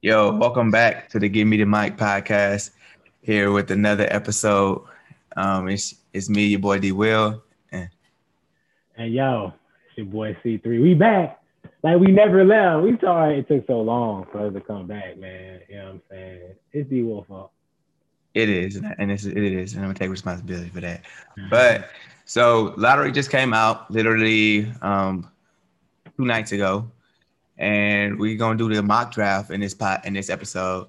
Yo, welcome back to the Give Me the Mic podcast. Here with another episode. It's me, your boy D Will, and yo, it's your boy C3. We back like we never left. We sorry it took so long for us to come back, man. You know what I'm saying? It's D Will's fault. It is, and it is, and I'm gonna take responsibility for that. But so lottery just came out literally 2 nights ago. And we're gonna do the mock draft in this episode,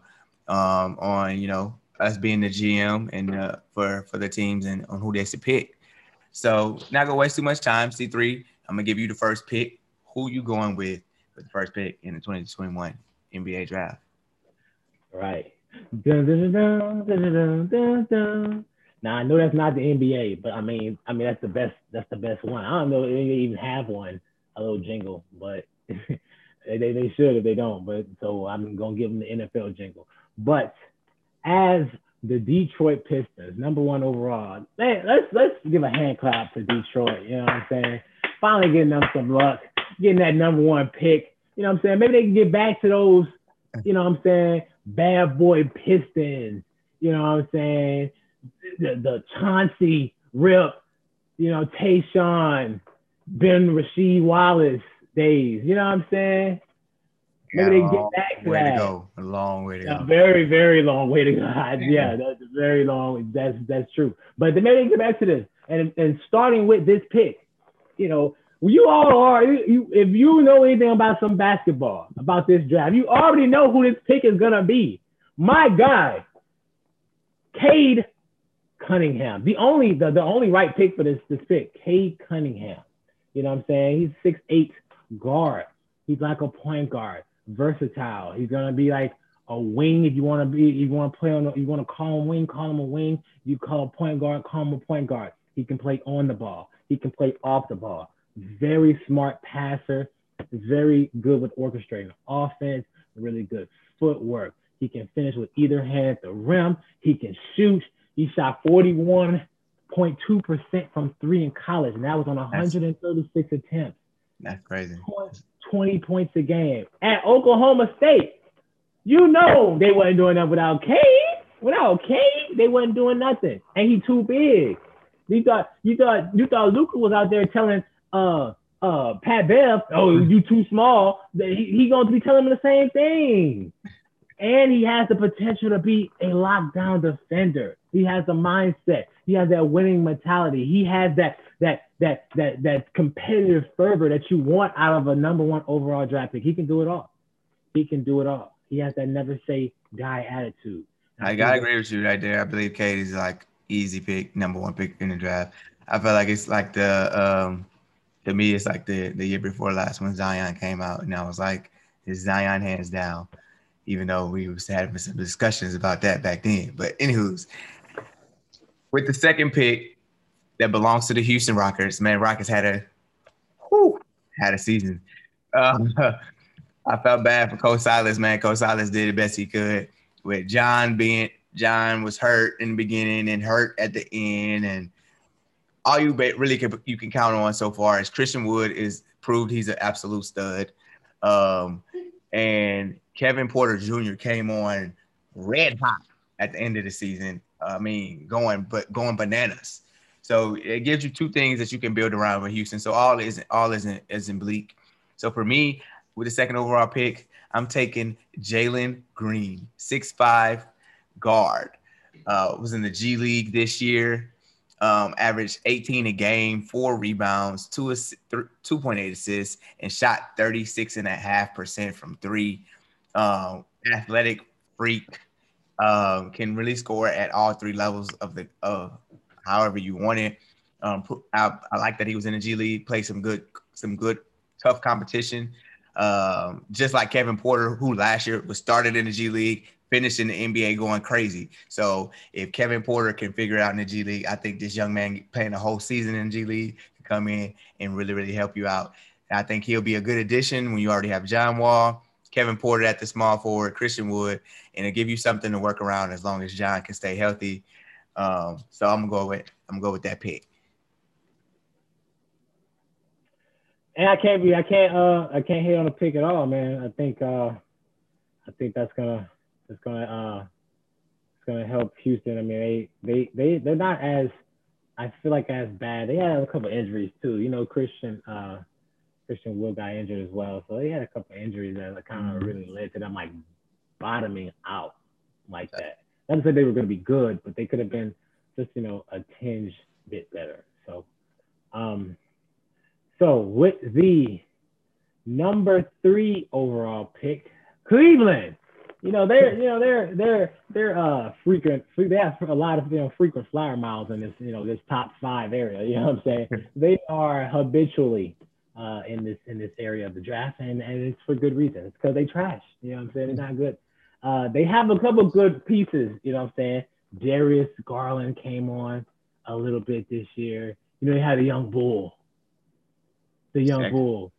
on us being the GM and for the teams and on who they should pick. So not gonna waste too much time. C3, I'm gonna give you the first pick. Who you going with the first pick in the 2021 NBA draft? Right. Dun, dun, dun, dun, dun, dun, dun. Now I know that's not the NBA, but I mean that's the best one. I don't know if they even have one, a little jingle, but. They should if they don't, but so I'm going to give them the NFL jingle. But as the Detroit Pistons, number 1 overall, man, let's give a hand clap to Detroit, you know what I'm saying? Finally getting them some luck, getting that number 1 pick, you know what I'm saying? Maybe they can get back to those, you know what I'm saying, bad boy Pistons, you know what I'm saying? The Chauncey, Rip, Tayshaun, Ben Rasheed Wallace, days, you know what I'm saying? Maybe they get back to that. A long way to go. A very, very long way to go. Yeah, that's a very long. That's true. But maybe they get back to this. And starting with this pick, you all are. If you know anything about some basketball, about this draft, you already know who this pick is gonna be. My guy, Cade Cunningham, the only right pick for this pick, Cade Cunningham. You know what I'm saying? He's 6'8". Guard. He's like a point guard, versatile. He's gonna be like a wing if you wanna be. You wanna play on. You wanna call him wing. Call him a wing. You call a point guard. Call him a point guard. He can play on the ball. He can play off the ball. Very smart passer. Very good with orchestrating offense. Really good footwork. He can finish with either hand at the rim. He can shoot. He shot 41.2% from three in college, and that was on 136 attempts. That's crazy. 20 points a game. At Oklahoma State, they wasn't doing that without Cade. Without Cade, they wasn't doing nothing. And he too big. You thought Luka was out there telling Pat Bev, oh, you too small. He going to be telling him the same thing. And he has the potential to be a lockdown defender. He has the mindset. He has that winning mentality. He has that competitive fervor that you want out of a number 1 overall draft pick. He can do it all. He has that never say die attitude. I gotta agree with you right there. I believe Cade is like easy pick, number 1 pick in the draft. I feel like it's like to me it's like the year before last when Zion came out, and I was like, is Zion hands down? Even though we was having some discussions about that back then. But anywho's, with the second pick that belongs to the Houston Rockets, man, Rockets had a season. I felt bad for Coach Silas, man. Coach Silas did the best he could with John was hurt in the beginning and hurt at the end. And all you can count on so far is Christian Wood is proved he's an absolute stud. And Kevin Porter Jr. came on red hot at the end of the season. I mean, going bananas. So it gives you two things that you can build around with Houston. So all isn't bleak. So for me, with the second overall pick, I'm taking Jalen Green, 6'5" guard. Was in the G League this year. Averaged 18 a game, 4 rebounds, 2.8 assists, and shot 36.5% from three. Athletic freak, can really score at all 3 levels of however you want it. I like that he was in the G League, played some good tough competition. Just like Kevin Porter, who last year was started in the G League, finishing the NBA going crazy. So if Kevin Porter can figure it out in the G League, I think this young man playing the whole season in G League can come in and really, really help you out. And I think he'll be a good addition when you already have John Wall, Kevin Porter at the small forward, Christian Wood, and it'll give you something to work around as long as John can stay healthy. So I'm gonna go with that pick. And I can't hit on the pick at all, man. I think I think that's gonna help Houston. I mean, they're not as, I feel like, as bad. They had a couple injuries too. You know, Christian Wood got injured as well, so they had a couple injuries that kind of really led to them like bottoming out like that. Not to say they were going to be good, but they could have been just, you know, a tinge bit better. So, with the number 3 overall pick, Cleveland. You know, they're frequent. They have a lot of, you know, frequent flyer miles in this, you know, this top 5 area. You know what I'm saying? They are habitually in this area of the draft, and it's for good reason. It's because they trash. You know what I'm saying? They're not good. They have a couple good pieces. You know what I'm saying? Darius Garland came on a little bit this year. You know, they had a young bull. Colin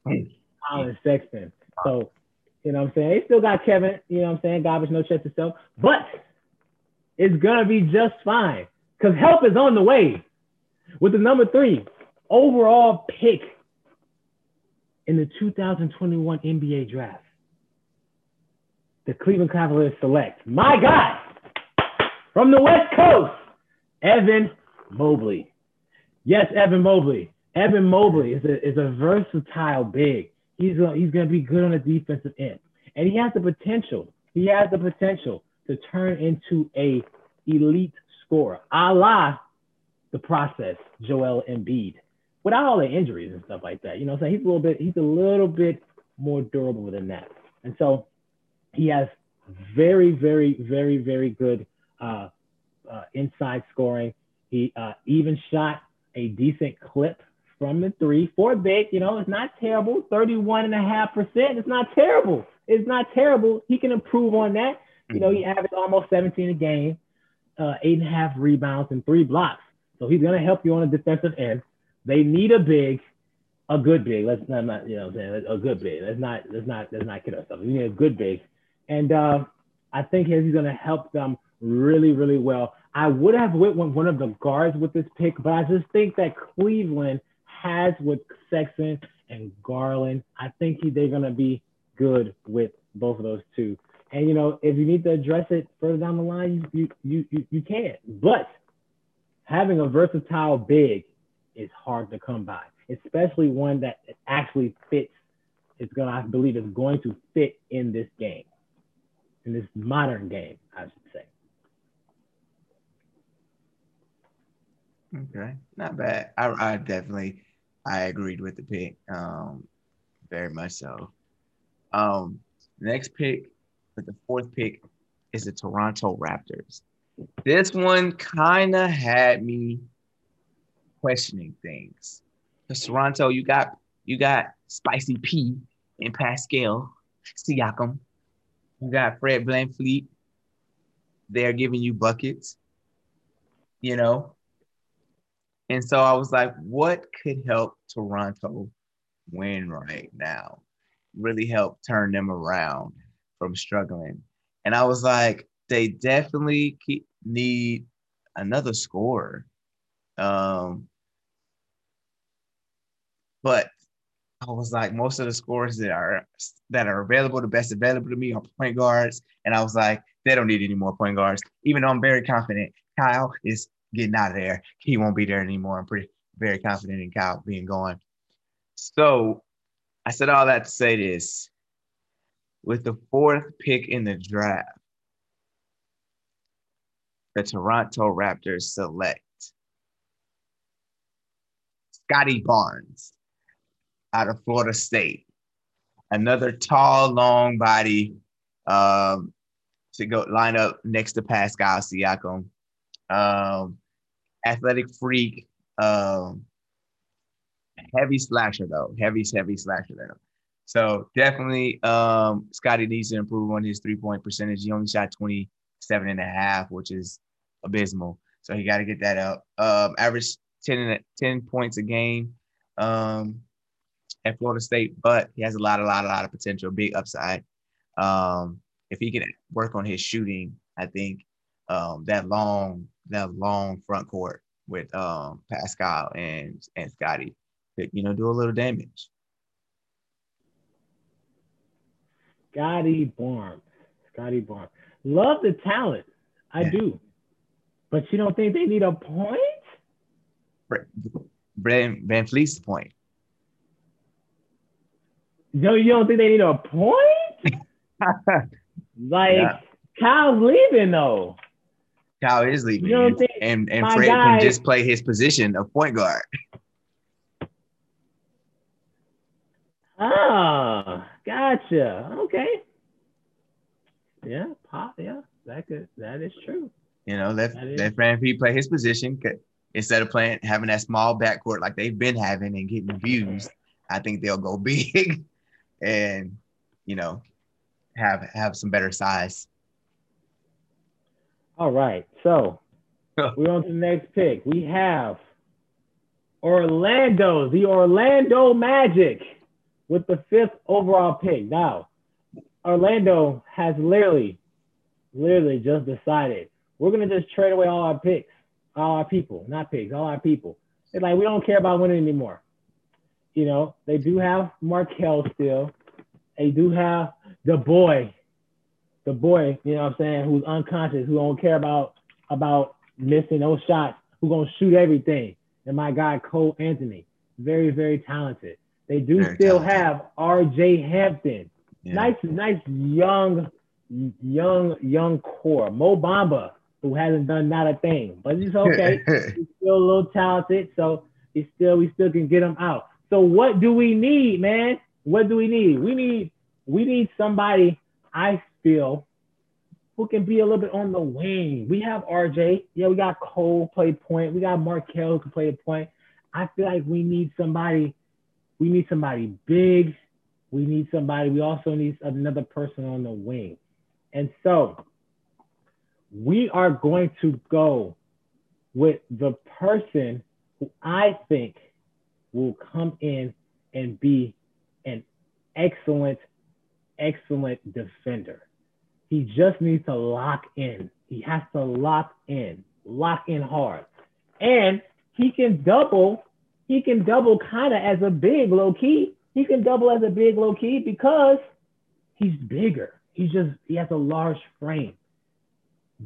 Sexton. So, you know what I'm saying? They still got Kevin, you know what I'm saying? Garbage, no chest to self. But it's going to be just fine because help is on the way with the number 3 overall pick in the 2021 NBA draft. The Cleveland Cavaliers select my guy from the West Coast, Evan Mobley. Yes, Evan Mobley. Evan Mobley is a versatile big. He's going to be good on the defensive end. And he has the potential. He has the potential to turn into an elite scorer, a la the process, Joel Embiid, without all the injuries and stuff like that. You know what I'm saying? He's a little bit more durable than that. And so he has very, very, very, very good inside scoring. He even shot a decent clip from the 3-4 big. You know, it's not terrible. 31.5%. It's not terrible. He can improve on that. You know, he averaged almost 17 a game, 8.5 rebounds and 3 blocks. So he's going to help you on the defensive end. They need a good big. Let's not kid ourselves. We need a good big. And I think he's going to help them really, really well. I would have went with one of the guards with this pick, but I just think that Cleveland has with Sexton and Garland. I think they're going to be good with both of those two. And, you know, if you need to address it further down the line, you can. But having a versatile big is hard to come by, especially one that actually fits. I believe it's going to fit in this game, in this modern game, I should say. Okay, not bad. I agreed with the pick, very much so. Next pick, with the 4th pick, is the Toronto Raptors. This one kind of had me questioning things. Because Toronto, you got Spicy P and Pascal Siakam. You got Fred VanVleet. They're giving you buckets, you know. And so I was like, what could help Toronto win right now? Really help turn them around from struggling. And I was like, they definitely need another scorer. But I was like, most of the scorers that are available, the best available to me are point guards. And I was like, they don't need any more point guards, even though I'm very confident Kyle is getting out of there. He won't be there anymore. I'm very confident in Kyle being gone. So I said all that to say this. With the 4th pick in the draft, the Toronto Raptors select Scotty Barnes out of Florida State. Another tall, long body to go line up next to Pascal Siakam. Athletic freak, heavy slasher though. So definitely, Scotty needs to improve on his 3-point percentage. He only shot 27.5%, which is abysmal. So he got to get that up. Average 10 points a game at Florida State, but he has a lot of potential, big upside. If he can work on his shooting, I think that long front court with Pascal and Scotty could, you know, do a little damage. Scotty Barnes. Scotty Barnes. Love the talent. I do. But you don't think they need a point? Van Fleet's point. No, you don't think they need a point? Kyle's leaving, though. Kyle is leaving. You don't think and Fred can just play his position of point guard. Ah, gotcha. Okay. Yeah, pop. Yeah, that is true. You know, let Fran P play his position instead of having that small backcourt like they've been having and getting abused. I think they'll go big and, you know, have some better size. All right. So we're on to the next pick. We have the Orlando Magic with the 5th overall pick. Now, Orlando has literally just decided we're going to just trade away all our picks, all our people, not picks, all our people. It's like we don't care about winning anymore. You know, they do have Markelle still. They do have the boy, you know what I'm saying, who's unconscious, who don't care about missing those shots, who going to shoot everything. And my guy, Cole Anthony, very, very talented. They do have R.J. Hampton. Yeah. Nice young core. Mo Bamba, who hasn't done not a thing, but it's okay. He's still a little talented, so we still can get him out. So what do we need, man? What do we need? We need somebody, I feel, who can be a little bit on the wing. We have RJ. Yeah, we got Cole play point. We got Markelle who can play a point. I feel like we need somebody big. We need somebody. We also need another person on the wing. And so we are going to go with the person who I think will come in and be an excellent, excellent defender. He just needs to lock in. He has to lock in hard. And he can double kind of as a big low key. He can double as a big low key because he's bigger. He has a large frame.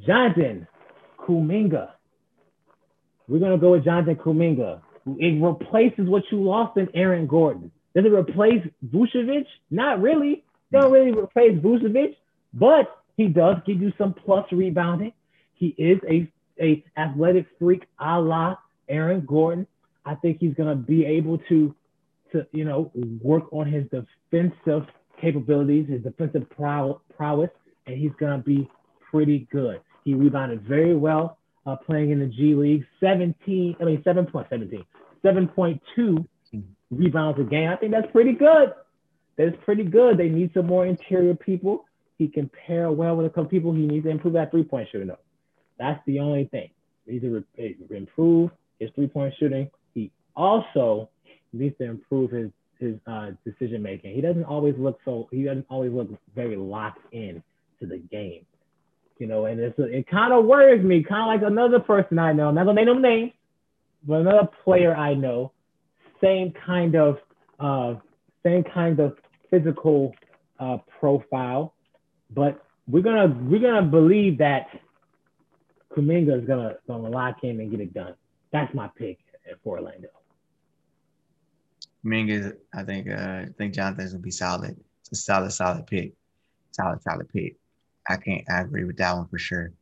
Jonathan Kuminga. We're going to go with Jonathan Kuminga. It replaces what you lost in Aaron Gordon. Does it replace Vucevic? Not really. Don't really replace Vucevic, but he does give you some plus rebounding. He is a athletic freak a la Aaron Gordon. I think he's going to be able to you know, work on his defensive capabilities, his defensive prowess, and he's going to be pretty good. He rebounded very well playing in the G League, 7.2 rebounds a game. I think that's pretty good. They need some more interior people. He can pair well with a couple people. He needs to improve that three-point shooting, though. That's the only thing. He needs to improve his three-point shooting. He also needs to improve his decision making. He doesn't always look very locked in to the game, you know. And it kind of worries me, kind of like another person I know. I'm not gonna name no names, but another player I know, same kind of physical profile. But we're gonna believe that Kuminga is gonna lock in and get it done. That's my pick for Orlando. Kuminga, I think Jonathan's gonna be solid. It's a solid pick. Solid pick. I agree with that one for sure.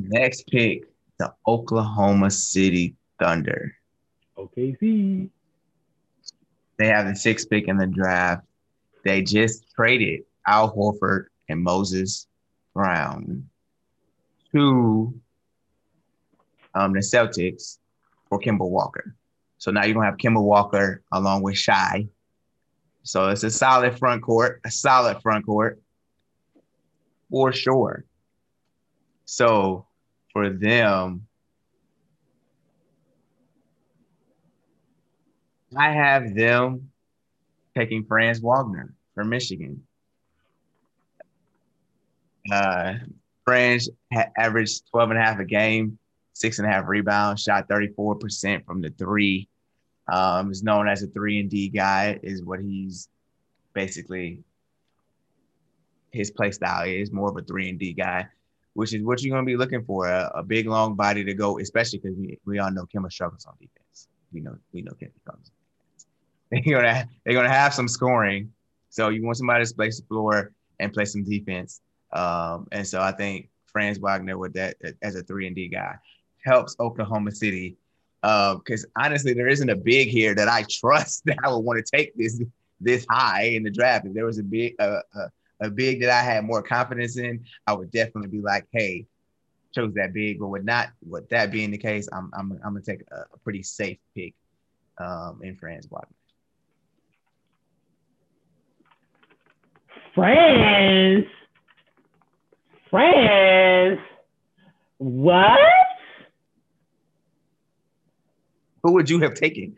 Next pick, the Oklahoma City Thunder. OKC. They have the 6th pick in the draft. They just traded Al Horford and Moses Brown to the Celtics for Kemba Walker. So now you're going to have Kemba Walker along with Shai. So it's a solid front court for sure. So for them, I have them taking Franz Wagner from Michigan. Franz averaged 12 and a half a game, 6.5 rebounds, shot 34% from the three. Is known as a 3-and-D guy, is what he's basically his play style is more of a 3-and-D guy, which is what you're going to be looking for, a big, long body to go, especially because we all know Kemba struggles on defense. We know Kemba struggles on defense. They're going to have some scoring. So you want somebody to space the floor and play some defense. And so I think Franz Wagner with that as a 3-and-D guy helps Oklahoma City because, honestly, there isn't a big here that I trust that I would want to take this high in the draft. If there was a big that I had more confidence in, I would definitely be like, hey, chose that big. But with that being the case, I'm going to take a pretty safe pick in Franz Wagner. Franz? What? Who would you have taken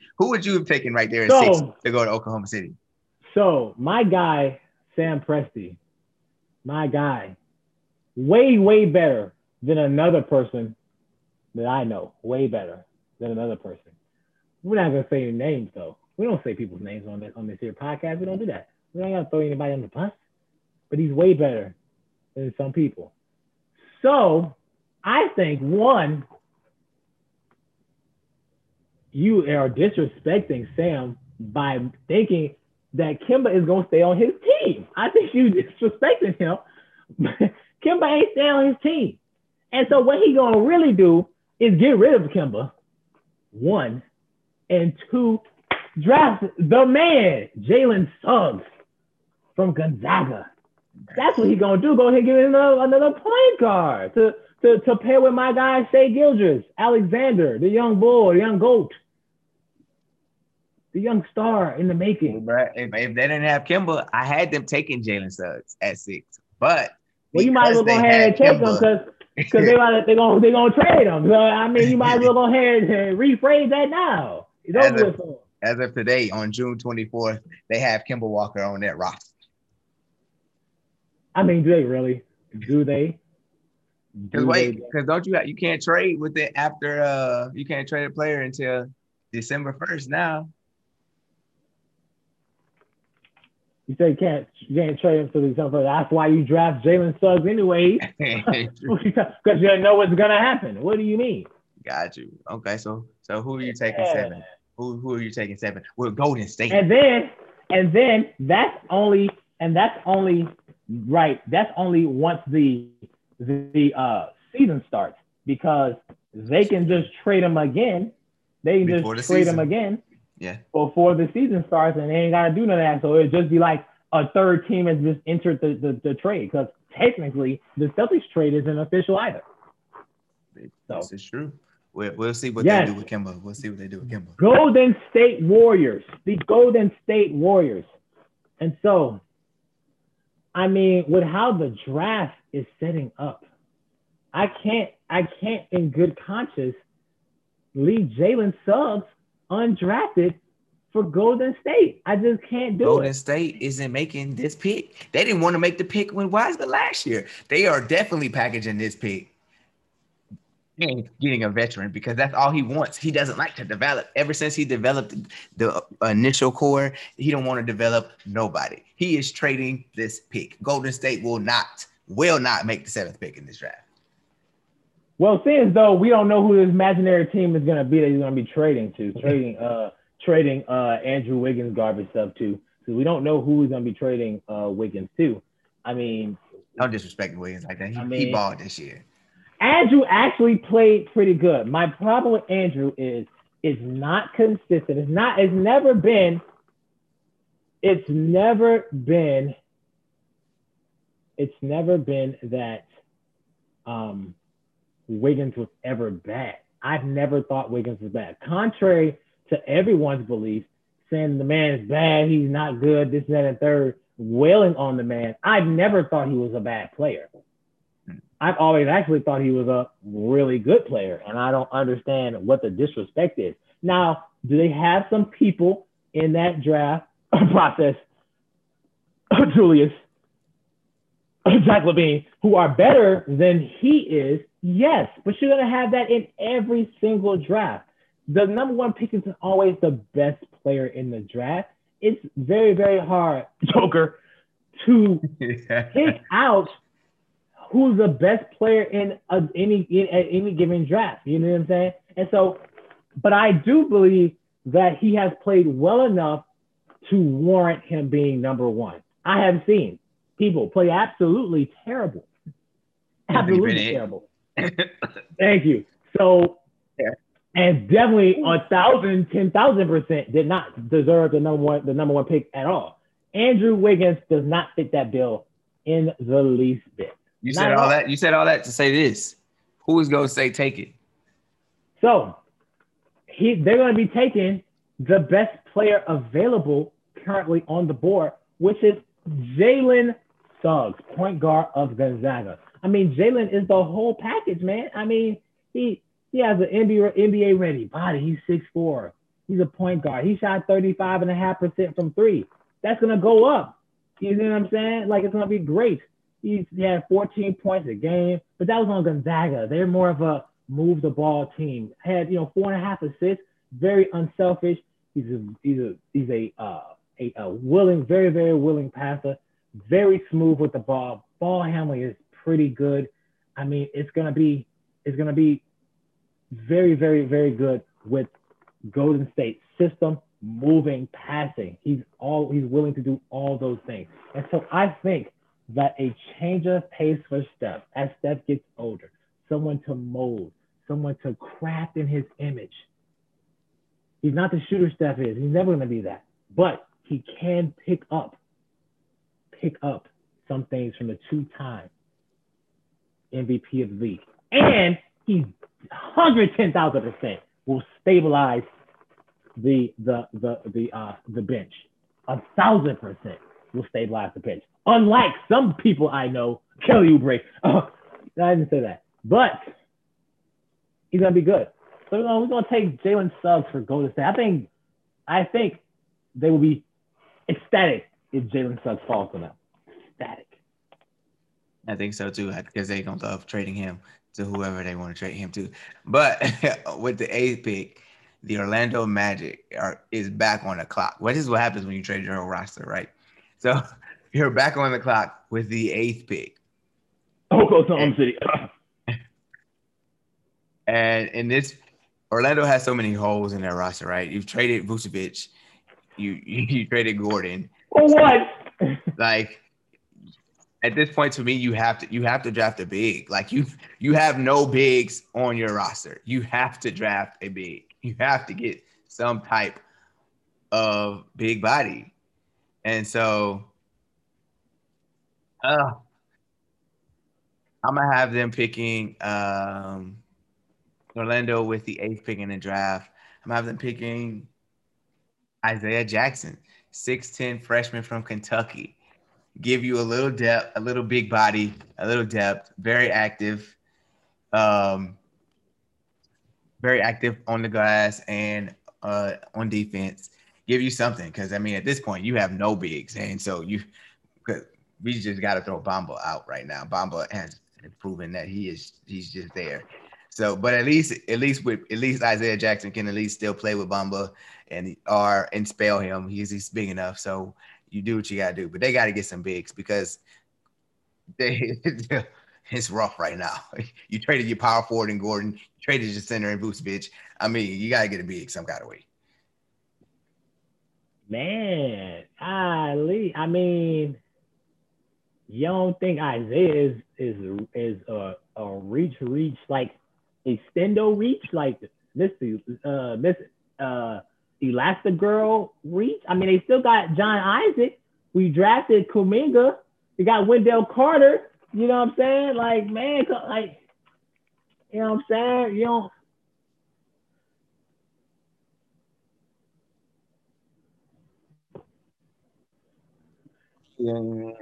right there at 6 to go to Oklahoma City? So, my guy, Sam Presti, way better than another person that I know. We're not going to say names, though. We don't say people's names on this here podcast. We don't do that. We don't got to throw anybody on the bus. But he's way better than some people. So, I think, one, you are disrespecting Sam by thinking that Kemba is going to stay on his team. I think you disrespecting him. Kemba ain't staying on his team. And so what he going to really do is get rid of Kemba, one, and two, draft the man, Jalen Suggs from Gonzaga. That's what he going to do. Go ahead and give him another point guard to pair with my guy, Shai Gilgeous-Alexander, the young bull, the young goat. The young star in the making. If they didn't have Kemba, I had them taking Jalen Suggs at 6. But well, you might as well go ahead and take Kemba, them because they're gonna trade him. So I mean, you might as well go ahead and rephrase that now. As of today, on June 24th, they have Kemba Walker on that roster. I mean, do they really? Do they? Because you can't trade with it after you can't trade a player until December 1st now. You say you can't trade him to something. That's why you draft Jalen Suggs anyway, because you know what's gonna happen. What do you mean? Got you. Okay, so who are you taking 7? Who are you taking 7? We're Golden State. And then that's only once the season starts, because they can just trade him again. They can just trade him again. Yeah. Before the season starts, and they ain't got to do none of that. So it'd just be like a third team has just entered the trade, because technically the Celtics trade isn't official either. So this is true. We'll see what they do with Kemba. The Golden State Warriors. And so, I mean, with how the draft is setting up, I can't in good conscience leave Jalen Suggs undrafted for Golden State. I just can't do it. Golden State isn't making this pick. They didn't want to make the pick when Wiseman last year. They are definitely packaging this pick and getting a veteran, because that's all he wants. He doesn't like to develop. Ever since he developed the initial core, he don't want to develop nobody. He is trading this pick. Golden State will not make the 7th pick in this draft. Well, since though we don't know who this imaginary team is gonna be that he's gonna be trading Andrew Wiggins garbage stuff to, so we don't know who he's gonna be trading Wiggins to. I mean, don't disrespect Wiggins like that. He balled this year. Andrew actually played pretty good. My problem with Andrew is not consistent. It's never been that. Wiggins was ever bad. I've never thought Wiggins was bad. Contrary to everyone's belief, saying the man is bad, he's not good, this, that, and third, wailing on the man, I've never thought he was a bad player. I've always actually thought he was a really good player, and I don't understand what the disrespect is. Now, do they have some people in that draft process, Julius, Zach LaVine, who are better than he is? Yes, but you're going to have that in every single draft. The number 1 pick isn't always the best player in the draft. It's very, very hard, Joker, to pick out who's the best player in any given draft. You know what I'm saying? And so, but I do believe that he has played well enough to warrant him being number one. I have seen people play absolutely terrible. Absolutely terrible. Thank you. So, and definitely 10,000% did not deserve the number one pick at all. Andrew Wiggins does not fit that bill in the least bit. You said all that to say this. Who is going to say take it? So, they're going to be taking the best player available currently on the board, which is Jalen Suggs, point guard of Gonzaga. I mean, Jalen is the whole package, man. I mean, he has an NBA ready body. He's 6'4". He's a point guard. He shot 35.5% from three. That's going to go up. You know what I'm saying? Like, it's going to be great. He had 14 points a game, but that was on Gonzaga. They're more of a move the ball team. Had 4.5 assists. Very unselfish. He's a willing, very, very willing passer. Very smooth with the ball. Ball handling is pretty good. I mean, it's gonna be very, very, very good with Golden State's system, moving, passing. He's willing to do all those things. And so I think that a change of pace for Steph, as Steph gets older, someone to mold, someone to craft in his image. He's not the shooter Steph is. He's never going to be that. But he can pick up some things from the two-time MVP of the league. And he 110,000% will stabilize the bench. 1,000% will stabilize the bench. Unlike some people I know, Kelly Oubre. Oh, I didn't say that. But he's going to be good. So we're going to take Jalen Suggs for Golden State. I think they will be ecstatic if Jalen Suggs falls to them. Ecstatic. I think so, too, because they're going to love trading him to whoever they want to trade him to. But with the eighth pick, the Orlando Magic is back on the clock. Well, this is what happens when you trade your whole roster, right? So you're back on the clock with the eighth pick. Oklahoma City. And in this, Orlando has so many holes in their roster, right? You've traded Vucevic. You traded Gordon. For what? Like, at this point, to me, you have to draft a big. Like, you have no bigs on your roster. You have to draft a big. You have to get some type of big body. And so, I'm going to have them picking Orlando with the eighth pick in the draft. I'm going to have them picking Isaiah Jackson, 6'10" freshman from Kentucky. Give you a little depth, a little big body, a little depth, very active on the glass and on defense. Give you something because, I mean, at this point, you have no bigs. And so we just got to throw Bamba out right now. Bamba has proven that he's just there. So, but at least Isaiah Jackson can at least still play with Bamba and spell him. He's big enough. So you do what you gotta do, but they gotta get some bigs because it's rough right now. You traded your power forward in Gordon, you traded your center in Vucevic. I mean, you gotta get a big some kind of way. Man, I mean, you don't think Isaiah is a reach like extendo reach like Miss Elastigirl reach? I mean, they still got John Isaac. We drafted Kuminga. They got Wendell Carter. You know what I'm saying? Like, man, like, you know what I'm saying? You don't. No.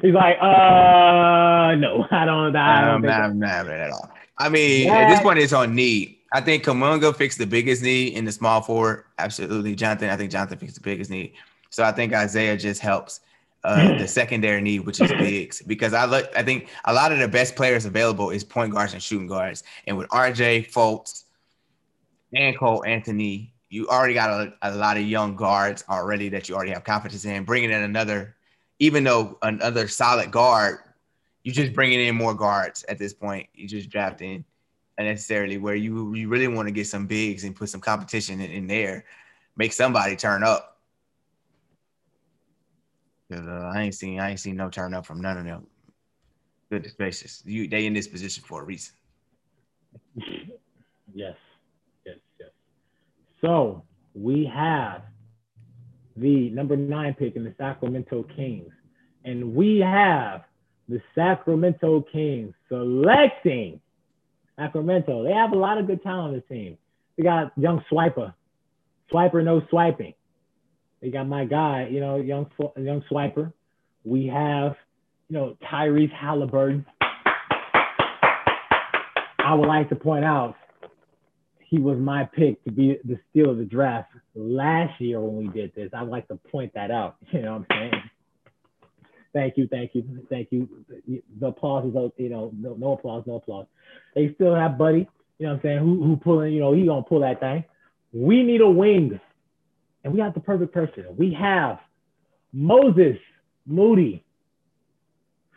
He's like, no, I don't I'm not having it at all. I mean, at this point, it's on need. I think Kuminga fixed the biggest need in the small forward. Absolutely. I think Jonathan fixed the biggest need. So I think Isaiah just helps the secondary need, which is bigs. Because I think a lot of the best players available is point guards and shooting guards. And with RJ, Fultz, and Cole Anthony, you already got a lot of young guards already that you already have confidence in. Bringing in another, even though another solid guard, you're just bringing in more guards at this point. You just drafting unnecessarily where you really want to get some bigs and put some competition in there, make somebody turn up. I ain't seen no turn up from none of them. Goodness gracious, they in this position for a reason. Yes. So we have the number 9 pick in the Sacramento Kings, and we have the Sacramento Kings selecting Sacramento. They have a lot of good talent on the team. They got young Swiper, no swiping. They got my guy, young Swiper. We have, Tyrese Halliburton. I would like to point out he was my pick to be the steal of the draft last year when we did this. I'd like to point that out. You know what I'm saying? Thank you. The applause is, no applause. They still have Buddy, who pulling, he gonna pull that thing. We need a wing, and we got the perfect person. We have Moses Moody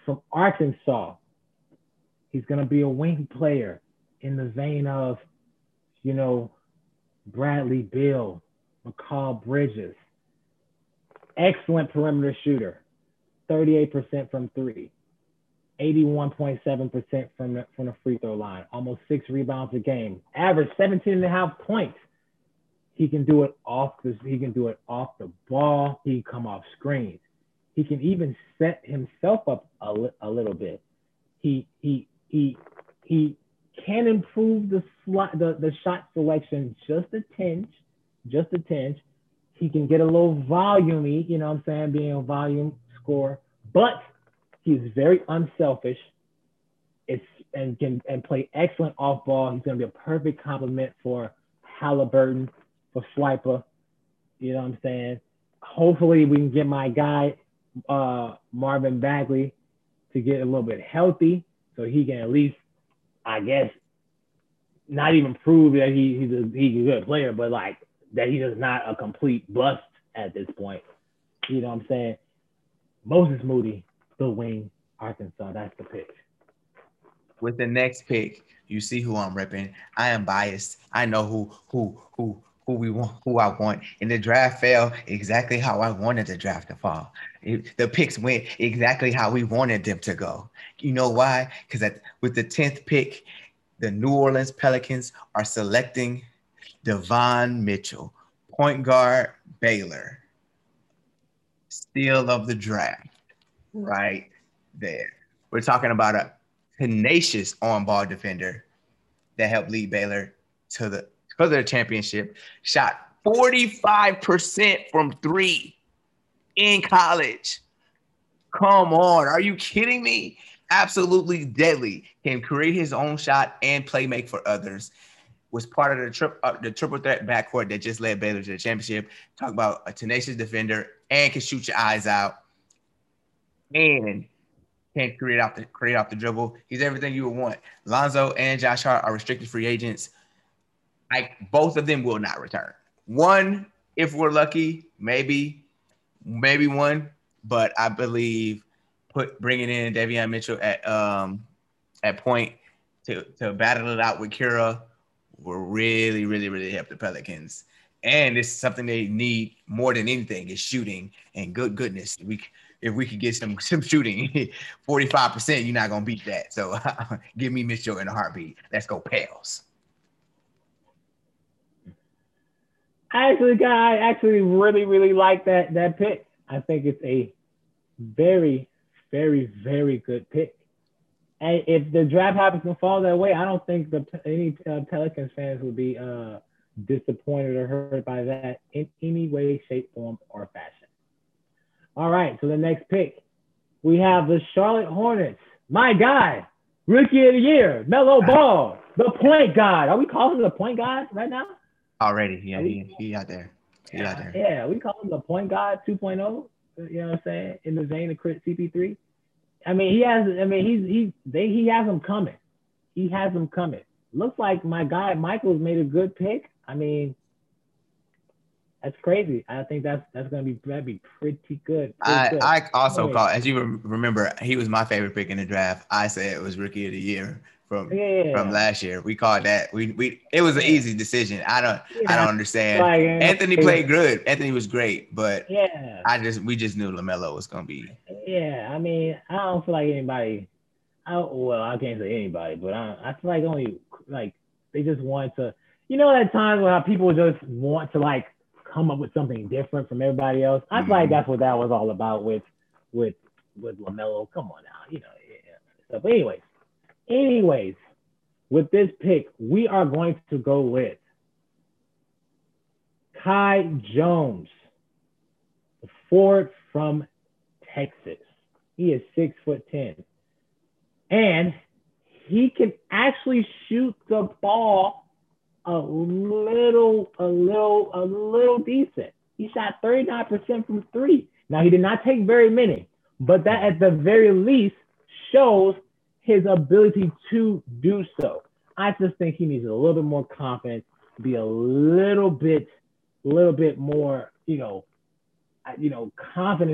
from Arkansas. He's gonna be a wing player in the vein of, Bradley Beal, McCall Bridges. Excellent perimeter shooter. 38% from three, 81.7% from the free throw line, almost 6 rebounds a game, average 17.5 points. He can do it off the ball. He can come off screens. He can even set himself up a little bit. He can improve the shot selection just a tinge. He can get a little volumey, being a volume score, but he's very unselfish. And can play excellent off ball. He's going to be a perfect complement for Halliburton, for Swiper. Hopefully we can get my guy Marvin Bagley to get a little bit healthy so he can at least, I guess, not even prove that he's a good player, but like that he is not a complete bust at this point. Moses Moody, the wing, Arkansas. That's the pick. With the next pick, you see who I'm repping. I am biased. I know who we want, who I want. And the draft fell exactly how I wanted the draft to fall. The picks went exactly how we wanted them to go. You know why? Because with the 10th pick, the New Orleans Pelicans are selecting Devon Mitchell, point guard, Baylor. Steal of the draft right there. We're talking about a tenacious on-ball defender that helped lead Baylor to the championship. Shot 45% from three in college. Come on. Are you kidding me? Absolutely deadly. Can create his own shot and play make for others. Was part of the triple threat backcourt that just led Baylor to the championship. Talk about a tenacious defender and can shoot your eyes out and can create off the dribble. He's everything you would want. Lonzo and Josh Hart are restricted free agents. Both of them will not return. One, if we're lucky, maybe one, but I believe bringing in Davion Mitchell at point to battle it out with Kira will really, really, really help the Pelicans. And it's something they need more than anything is shooting. And goodness, if we could get some shooting, 45%, you're not going to beat that. So give me Mitchell in a heartbeat. Let's go, Pels. I actually really, really like that pick. I think it's a very, very, very good pick. And if the draft happens to fall that way, I don't think any Pelicans fans would be disappointed or hurt by that in any way, shape, form, or fashion. All right, so the next pick, we have the Charlotte Hornets. My guy, Rookie of the Year, Melo Ball, the point guard. Are we calling him the point guard right now? Already, yeah, he out there. Yeah, we call him the point guard 2.0. You know what I'm saying? In the vein of CP3. He has them coming. Looks like my guy Michael's made a good pick. That's crazy. I think that's gonna be pretty good. I also called, as you remember, he was my favorite pick in the draft. I said it was Rookie of the Year from last year. We called that. We it was an easy decision. I don't understand. Like, Anthony played good. Anthony was great, but we just knew LaMelo was gonna be. Yeah, I mean, I don't feel like anybody. I can't say anybody, but I feel like only like they just want to. You know, at times when people just want to like come up with something different from everybody else. I feel like that's what that was all about with LaMelo. Come on now, you know. Yeah. But anyways, with this pick, we are going to go with Kai Jones, the forward from Texas. He is 6'10", and he can actually shoot the ball a little decent. He shot 39% from three. Now, he did not take very many, but that at the very least shows his ability to do so. I just think he needs a little bit more confidence, be a little bit more, confident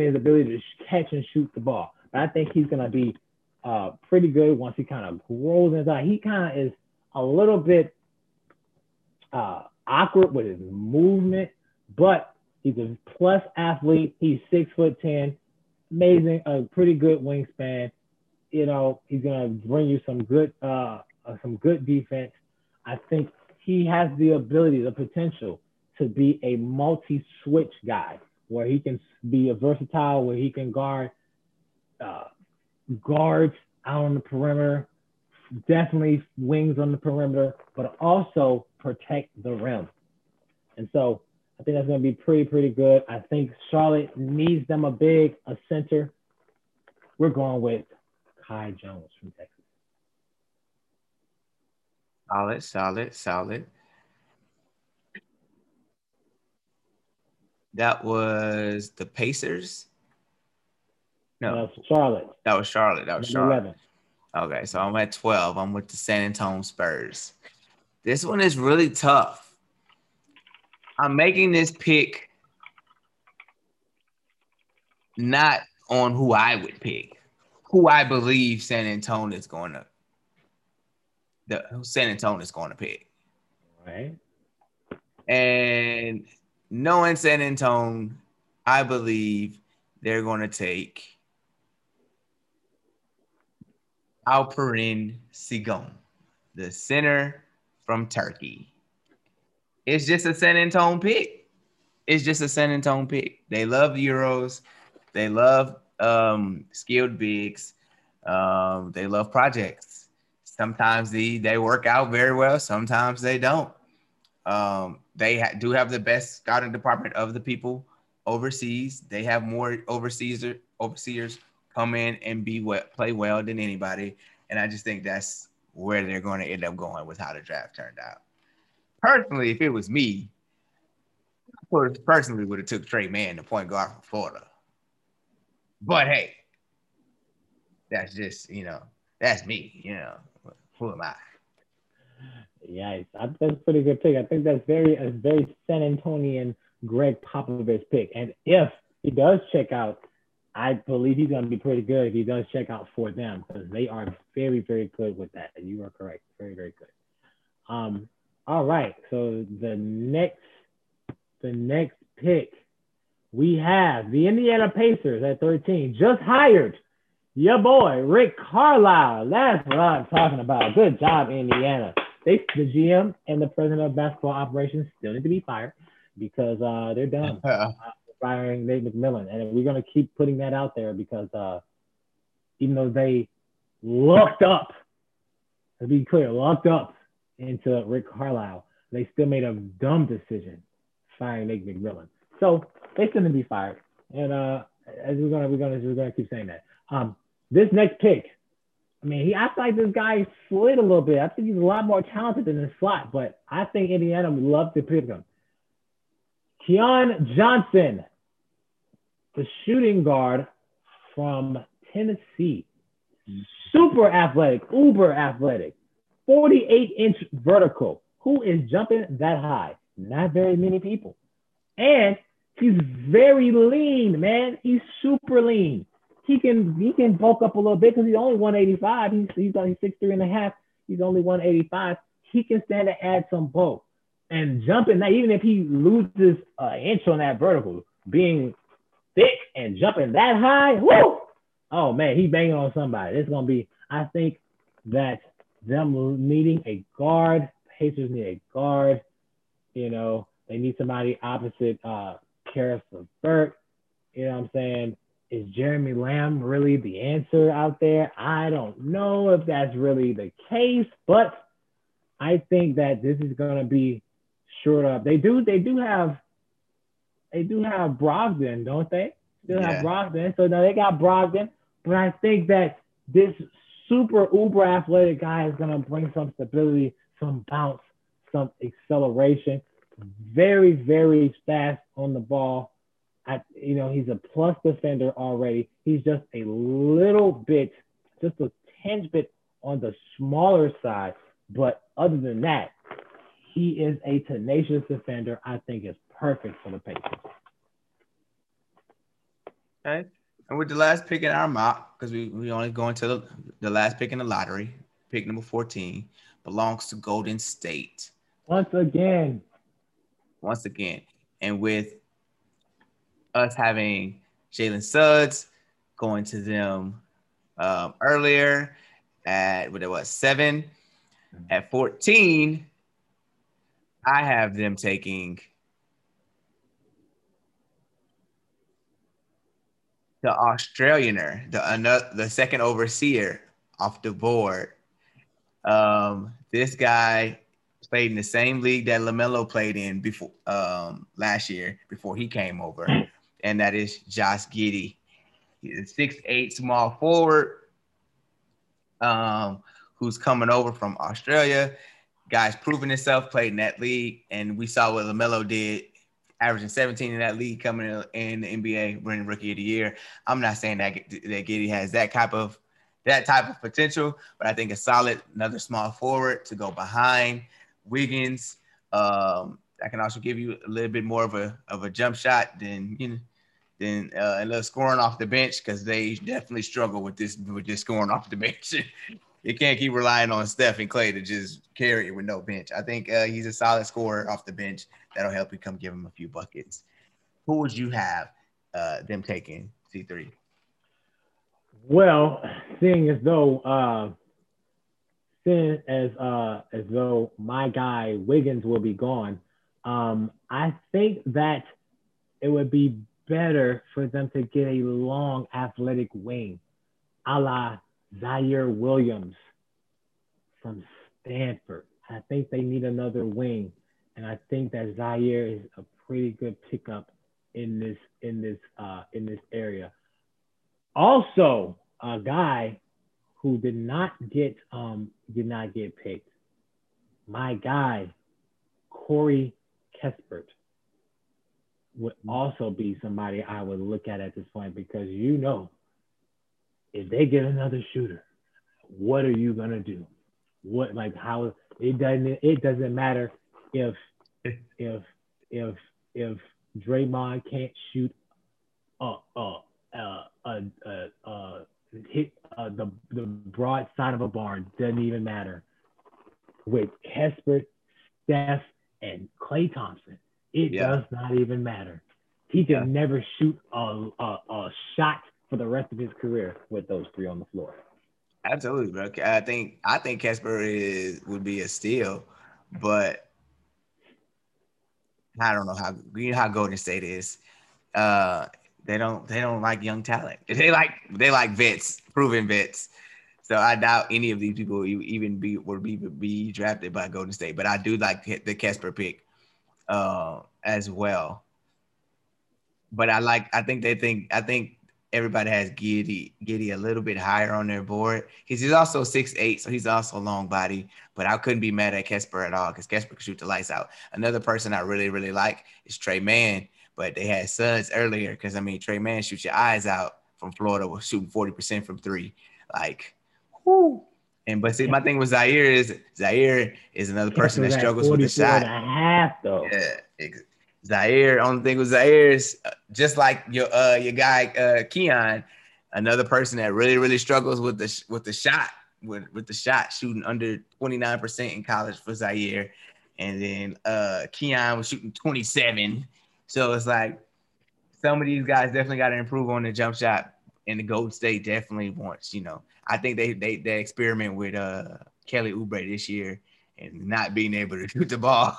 in his ability to catch and shoot the ball. But I think he's going to be pretty good once he kind of grows inside. He kind of is a little bit awkward with his movement, but he's a plus athlete. He's 6'10", amazing, a pretty good wingspan. You know, he's gonna bring you some good defense. I think he has the ability, the potential to be a multi-switch guy, where he can be a versatile, where he can guard guards out on the perimeter, definitely wings on the perimeter, but also protect the rim. And so I think that's going to be pretty good. I think Charlotte needs them a center. We're going with Kai Jones from Texas. Solid. That was the Pacers? No. That was Charlotte. 11. Okay, so I'm at 12. I'm with the San Antonio Spurs. This one is really tough. I'm making this pick not on who I would pick, who I believe San Antonio is going to pick. All right. And knowing San Antonio, I believe they're going to take Alperen Sengun, the center from Turkey. It's just a San Antonio pick. They love Euros. They love skilled bigs. They love projects. Sometimes they work out very well. Sometimes they don't. They do have the best scouting department of the people overseas. They have more overseers come in and play well than anybody. And I just think that's where they're going to end up going with how the draft turned out. Personally, if it was me, I personally would have took Trey Mann, the point guard from Florida. But hey, that's just, that's me, who am I? Yeah, that's a pretty good pick. I think that's a very San Antonian Greg Popovich pick. And if he does check out, I believe he's going to be pretty good if he does check out for them, because they are very, very good with that. And you are correct. Very, very good. All right. So the next pick, we have the Indiana Pacers at 13. Just hired your boy, Rick Carlisle. That's what I'm talking about. Good job, Indiana. The GM and the president of basketball operations still need to be fired because they're done. Firing Nate McMillan, and we're going to keep putting that out there because even though they locked up into Rick Carlisle, they still made a dumb decision firing Nate McMillan. So they still need to be fired, and as we're gonna keep saying that. This next pick, I feel like this guy slid a little bit. I think he's a lot more talented than his slot, but I think Indiana would love to pick him. Keon Johnson, the shooting guard from Tennessee, uber athletic, 48-inch vertical. Who is jumping that high? Not very many people. And he's very lean, man. He's super lean. He can bulk up a little bit because he's only 185. He's only 6'3 and a half. He's only 185. He can stand to add some bulk. And jumping, now, even if he loses an inch on that vertical, being thick and jumping that high, woo! Oh, man, he banging on somebody. It's going to be, I think that them needing a guard, Pacers need a guard, you know. They need somebody opposite Karis LeVert. You know what I'm saying? Is Jeremy Lamb really the answer out there? I don't know if that's really the case, but I think that this is going to be short up. They do have Brogdon, don't they? Have Brogdon. So now they got Brogdon, but I think that this super uber athletic guy is going to bring some stability, some bounce, some acceleration. Very, very fast on the ball. He's a plus defender already. He's just a little bit, just a tinge bit on the smaller side. But other than that, he is a tenacious defender. I think is perfect for the Pacers. Okay. And with the last pick in our mock, because we only go into the last pick in the lottery, pick number 14, belongs to Golden State. Once again, and with us having Jalen Suggs going to them earlier at 7, at 14, I have them taking the Australianer, the second overseer off the board. This guy played in the same league that LaMelo played in before last year, before he came over, and that is Josh Giddey. He's a 6'8" small forward who's coming over from Australia. Guy's proven himself, played in that league, and we saw what LaMelo did, averaging 17 in that league, coming in the NBA, winning Rookie of the Year. I'm not saying that Giddey has that type of potential, but I think a solid, another small forward to go behind Wiggins. I can also give you a little bit more of a jump shot than a little scoring off the bench, because they definitely struggle with this scoring off the bench. You can't keep relying on Steph and Clay to just carry it with no bench. I think he's a solid scorer off the bench that'll help you come give him a few buckets. Who would you have them taking, C3? Well, seeing as though my guy Wiggins will be gone, I think that it would be better for them to get a long athletic wing, a la Zaire Williams from Stanford. I think they need another wing, and I think that Zaire is a pretty good pickup in this area. Also, a guy who did not get picked, my guy, Corey Kispert, would also be somebody I would look at this point, because you know, if they get another shooter, what are you gonna do? It doesn't matter if Draymond can't shoot hit the broad side of a barn, doesn't even matter. With Hesper, Steph, and Clay Thompson, it does not even matter. He can never shoot a shot for the rest of his career with those three on the floor. Absolutely, bro. I think Hesper would be a steal, but I don't know how Golden State is. They don't like young talent. They like vets, proven vets. So I doubt any of these people even would be drafted by Golden State. But I do like the Kispert pick as well. But I think everybody has Giddey a little bit higher on their board. He's also 6'8", so he's also long body. But I couldn't be mad at Kispert at all, because Kispert can shoot the lights out. Another person I really, really like is Trey Mann. But they had Suggs earlier, because, I mean, Trey Mann shoots your eyes out from Florida, was shooting 40% from three. Like, whoo. But my thing with Zaire is another person that struggles with the shot. And a half, though. Yeah. Zaire, only thing with Zaire is just like your guy Keon, another person that really struggles with the shot, shooting under 29% in college for Zaire, and then Keon was shooting 27%. So it's like some of these guys definitely got to improve on the jump shot, and the Golden State definitely wants. You know, I think they experiment with Kelly Oubre this year and not being able to shoot the ball.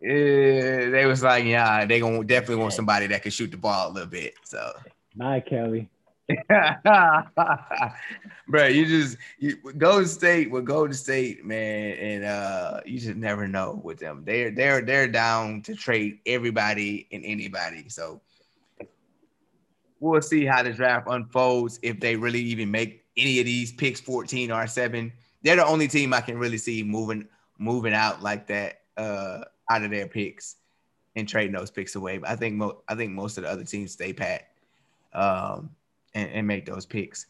They was like, yeah, they gonna definitely want somebody that can shoot the ball a little bit. So bye, Kelly. Bro, Golden State, man, and you just never know with them. They're down to trade everybody and anybody. So we'll see how the draft unfolds, if they really even make any of these picks 14 or 7. They're the only team I can really see moving out like that, out of their picks and trading those picks away. But I think most of the other teams stay pat and make those picks.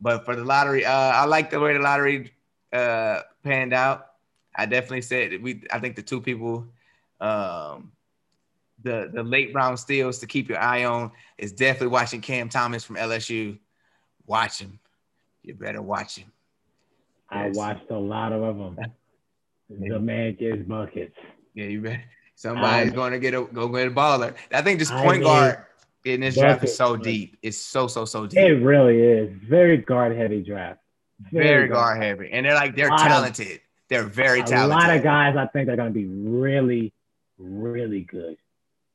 But for the lottery, I like the way the lottery panned out. I definitely said I think the two people, the late round steals to keep your eye on is definitely watching Cam Thomas from LSU. Watch him. You better watch him. Yes. I watched a lot of them. The man gets buckets. Yeah, you bet. Somebody's going to go get a baller. I think this point guard in this draft is so deep. It's so deep. It really is. Very guard heavy draft. Very guard heavy, and they're talented. They're very talented. A lot of guys I think are going to be really, really good.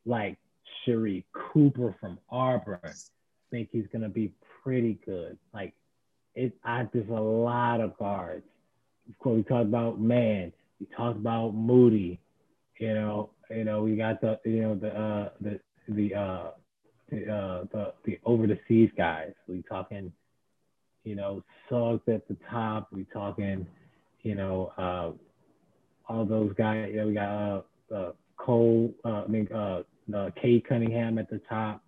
Like Sheree Cooper from Auburn. I think he's going to be pretty good. Like there's a lot of guards. Of course, we talked about Mann. We talked about Moody. We got the over the seas guys. We talking, Suggs at the top. We talking, all those guys. Yeah, we got Cole. Cade Cunningham at the top.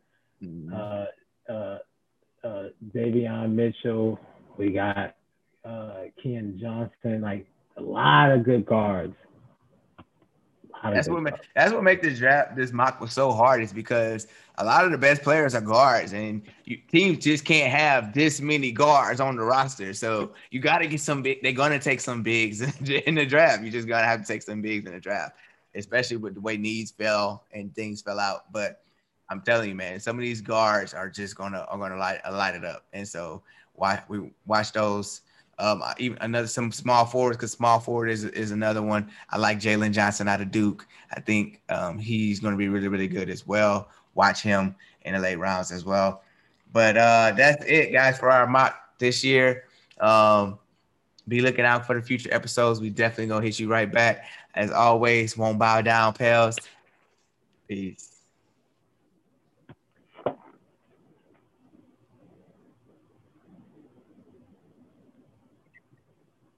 Davion Mitchell. We got Ken Johnston. Like a lot of good guards. That's what makes this mock was so hard, is because a lot of the best players are guards, and teams just can't have this many guards on the roster. So you got to get some big. They're gonna take some bigs in the draft. You just gotta have to take some bigs in the draft, especially with the way needs fell and things fell out. But I'm telling you, man, some of these guards are just gonna light it up, and so watch those. Even some small forwards, because small forward is another one. I like Jalen Johnson out of Duke. I think he's going to be really good as well. Watch him in the late rounds as well. But that's it, guys, for our mock this year. Be looking out for the future episodes. We definitely going to hit you right back. As always, won't bow down, pals. Peace.